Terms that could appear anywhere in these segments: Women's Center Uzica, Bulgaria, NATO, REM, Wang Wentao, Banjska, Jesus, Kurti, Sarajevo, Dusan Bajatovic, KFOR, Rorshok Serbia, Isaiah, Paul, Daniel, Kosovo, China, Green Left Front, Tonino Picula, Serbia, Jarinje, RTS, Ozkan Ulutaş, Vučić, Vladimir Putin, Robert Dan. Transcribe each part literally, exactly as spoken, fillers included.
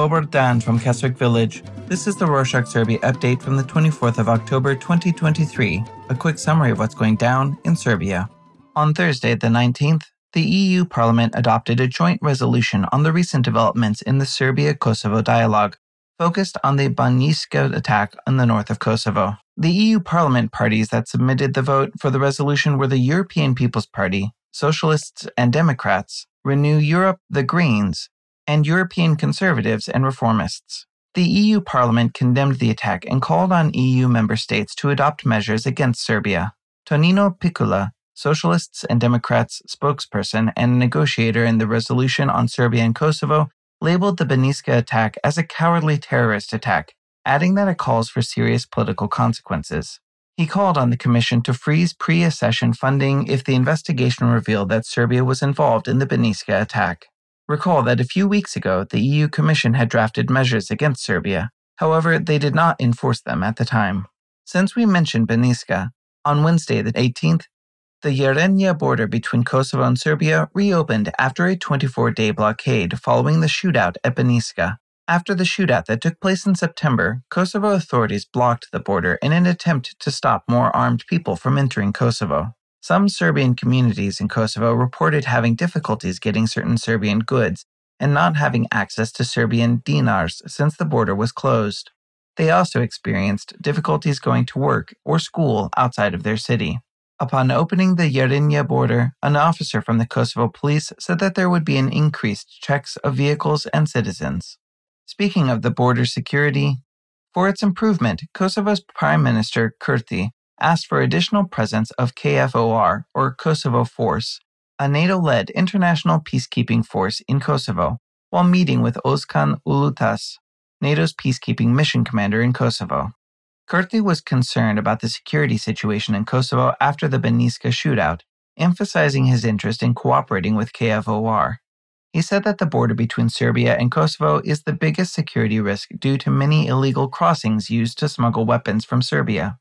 Robert Dan from Keswick Village. This is the Rorshok Serbia update from the twenty-fourth of October twenty twenty-three, a quick summary of what's going down in Serbia. On Thursday the nineteenth, the E U Parliament adopted a joint resolution on the recent developments in the Serbia-Kosovo dialogue, focused on the Banjska attack in the north of Kosovo. The E U Parliament parties that submitted the vote for the resolution were the European People's Party, Socialists and Democrats, Renew Europe, the Greens, and European Conservatives and Reformists. The E U Parliament condemned the attack and called on E U member states to adopt measures against Serbia. Tonino Picula, Socialists and Democrats spokesperson and negotiator in the resolution on Serbia and Kosovo, labeled the Banjska attack as a cowardly terrorist attack, adding that it calls for serious political consequences. He called on the Commission to freeze pre-accession funding if the investigation revealed that Serbia was involved in the Banjska attack. Recall that a few weeks ago, the E U Commission had drafted measures against Serbia. However, they did not enforce them at the time. Since we mentioned Banjska, on Wednesday the eighteenth, the Jerenja border between Kosovo and Serbia reopened after a twenty-four day blockade following the shootout at Banjska. After the shootout that took place in September, Kosovo authorities blocked the border in an attempt to stop more armed people from entering Kosovo. Some Serbian communities in Kosovo reported having difficulties getting certain Serbian goods and not having access to Serbian dinars since the border was closed. They also experienced difficulties going to work or school outside of their city. Upon opening the Jarinje border, an officer from the Kosovo police said that there would be an increased checks of vehicles and citizens. Speaking of the border security, for its improvement, Kosovo's Prime Minister Kurti asked for additional presence of K F O R, or Kosovo Force, a NATO-led international peacekeeping force in Kosovo, while meeting with Ozkan Ulutaş, NATO's peacekeeping mission commander in Kosovo. Kurti was concerned about the security situation in Kosovo after the Banjska shootout, emphasizing his interest in cooperating with K F O R. He said that the border between Serbia and Kosovo is the biggest security risk due to many illegal crossings used to smuggle weapons from Serbia.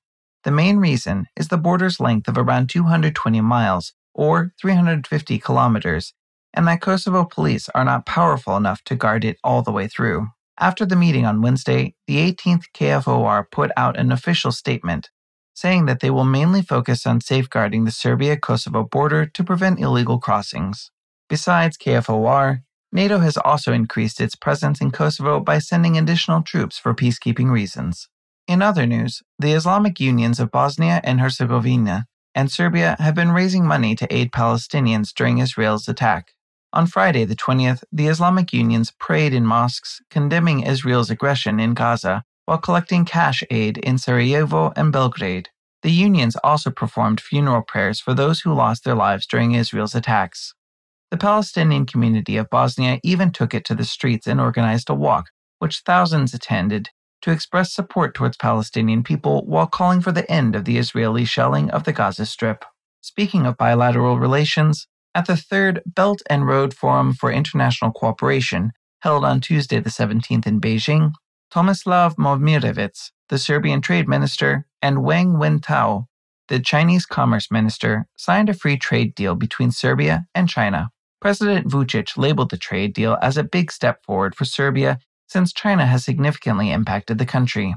The main reason is the border's length of around two hundred twenty miles, or three hundred fifty kilometers, and that Kosovo police are not powerful enough to guard it all the way through. After the meeting on Wednesday, the eighteenth K F O R put out an official statement, saying that they will mainly focus on safeguarding the Serbia-Kosovo border to prevent illegal crossings. Besides K F O R, NATO has also increased its presence in Kosovo by sending additional troops for peacekeeping reasons. In other news, the Islamic unions of Bosnia and Herzegovina and Serbia have been raising money to aid Palestinians during Israel's attack. On Friday the twentieth, the Islamic unions prayed in mosques condemning Israel's aggression in Gaza while collecting cash aid in Sarajevo and Belgrade. The unions also performed funeral prayers for those who lost their lives during Israel's attacks. The Palestinian community of Bosnia even took it to the streets and organized a walk, which thousands attended, to express support towards Palestinian people while calling for the end of the Israeli shelling of the Gaza Strip. Speaking of bilateral relations, at the third Belt and Road Forum for International Cooperation, held on Tuesday the seventeenth in Beijing, Tomislav Movmirevic, the Serbian trade minister, and Wang Wentao, the Chinese commerce minister, signed a free trade deal between Serbia and China. President Vučić labeled the trade deal as a big step forward for Serbia since China has significantly impacted the country.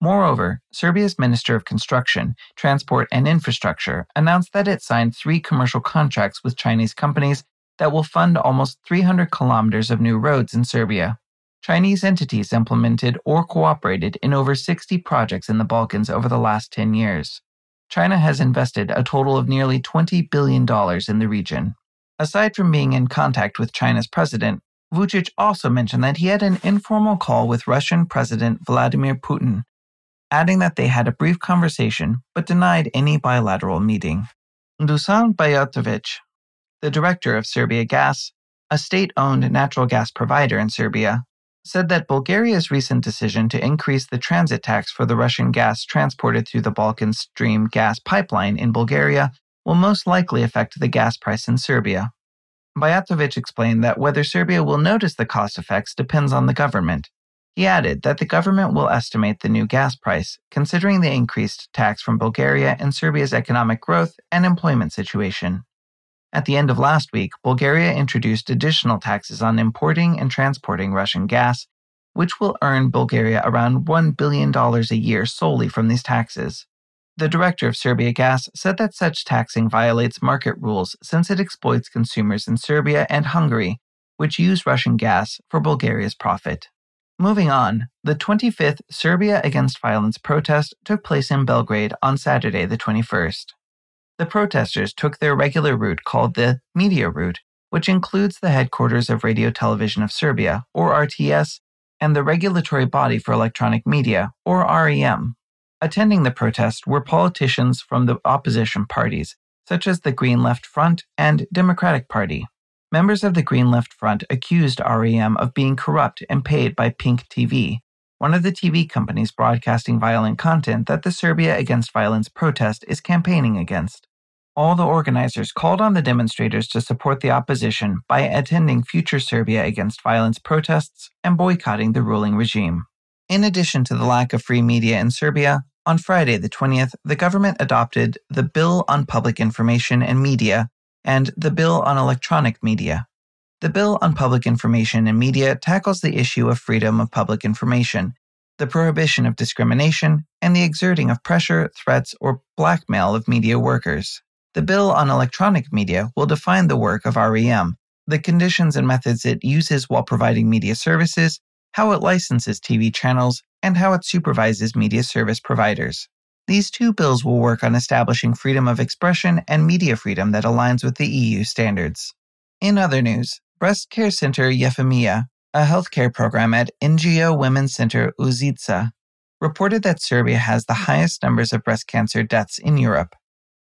Moreover, Serbia's Minister of Construction, Transport and Infrastructure announced that it signed three commercial contracts with Chinese companies that will fund almost three hundred kilometers of new roads in Serbia. Chinese entities implemented or cooperated in over sixty projects in the Balkans over the last ten years. China has invested a total of nearly twenty billion dollars in the region. Aside from being in contact with China's president, Vučić also mentioned that he had an informal call with Russian President Vladimir Putin, adding that they had a brief conversation but denied any bilateral meeting. Dusan Bajatovic, the director of Serbia Gas, a state-owned natural gas provider in Serbia, said that Bulgaria's recent decision to increase the transit tax for the Russian gas transported through the Balkan Stream gas pipeline in Bulgaria will most likely affect the gas price in Serbia. Bajatovic explained that whether Serbia will notice the cost effects depends on the government. He added that the government will estimate the new gas price, considering the increased tax from Bulgaria and Serbia's economic growth and employment situation. At the end of last week, Bulgaria introduced additional taxes on importing and transporting Russian gas, which will earn Bulgaria around one billion dollars a year solely from these taxes. The director of Serbia Gas said that such taxing violates market rules since it exploits consumers in Serbia and Hungary, which use Russian gas for Bulgaria's profit. Moving on, the twenty-fifth Serbia Against Violence protest took place in Belgrade on Saturday the twenty-first. The protesters took their regular route called the Media Route, which includes the headquarters of Radio Television of Serbia, or R T S, and the Regulatory Body for Electronic Media, or R E M. Attending the protest were politicians from the opposition parties, such as the Green Left Front and Democratic Party. Members of the Green Left Front accused R E M of being corrupt and paid by Pink T V, one of the T V companies broadcasting violent content that the Serbia Against Violence protest is campaigning against. All the organizers called on the demonstrators to support the opposition by attending future Serbia Against Violence protests and boycotting the ruling regime. In addition to the lack of free media in Serbia, on Friday the twentieth, the government adopted the Bill on Public Information and Media and the Bill on Electronic Media. The Bill on Public Information and Media tackles the issue of freedom of public information, the prohibition of discrimination, and the exerting of pressure, threats, or blackmail of media workers. The Bill on Electronic Media will define the work of R E M, the conditions and methods it uses while providing media services, how it licenses T V channels, and how it supervises media service providers. These two bills will work on establishing freedom of expression and media freedom that aligns with the E U standards. In other news, Breast Care Center Yefemia, a healthcare program at N G O Women's Center Uzica, reported that Serbia has the highest numbers of breast cancer deaths in Europe.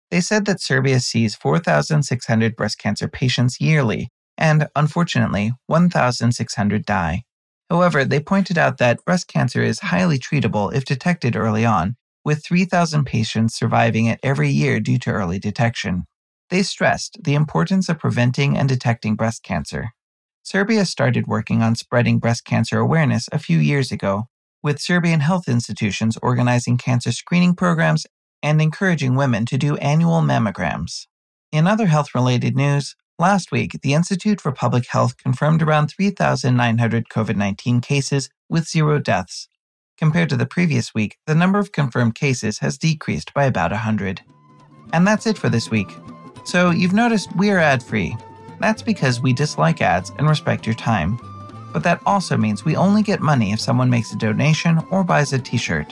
They said that Serbia sees four thousand six hundred breast cancer patients yearly, and, unfortunately, one thousand six hundred die. However, they pointed out that breast cancer is highly treatable if detected early on, with three thousand patients surviving it every year due to early detection. They stressed the importance of preventing and detecting breast cancer. Serbia started working on spreading breast cancer awareness a few years ago, with Serbian health institutions organizing cancer screening programs and encouraging women to do annual mammograms. In other health-related news, last week, the Institute for Public Health confirmed around three thousand nine hundred COVID nineteen cases with zero deaths. Compared to the previous week, the number of confirmed cases has decreased by about one hundred. And that's it for this week. So you've noticed we're ad-free. That's because we dislike ads and respect your time. But that also means we only get money if someone makes a donation or buys a t-shirt.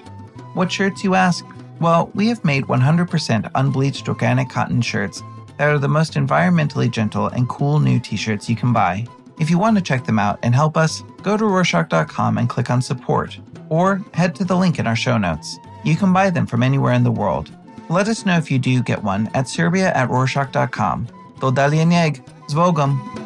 What shirts, you ask? Well, we have made one hundred percent unbleached organic cotton shirts that are the most environmentally gentle and cool new t-shirts you can buy. If you want to check them out and help us, go to Rorshok dot com and click on Support, or head to the link in our show notes. You can buy them from anywhere in the world. Let us know if you do get one at Serbia at Rorshok dot com. Do daljnjeg, zvogom!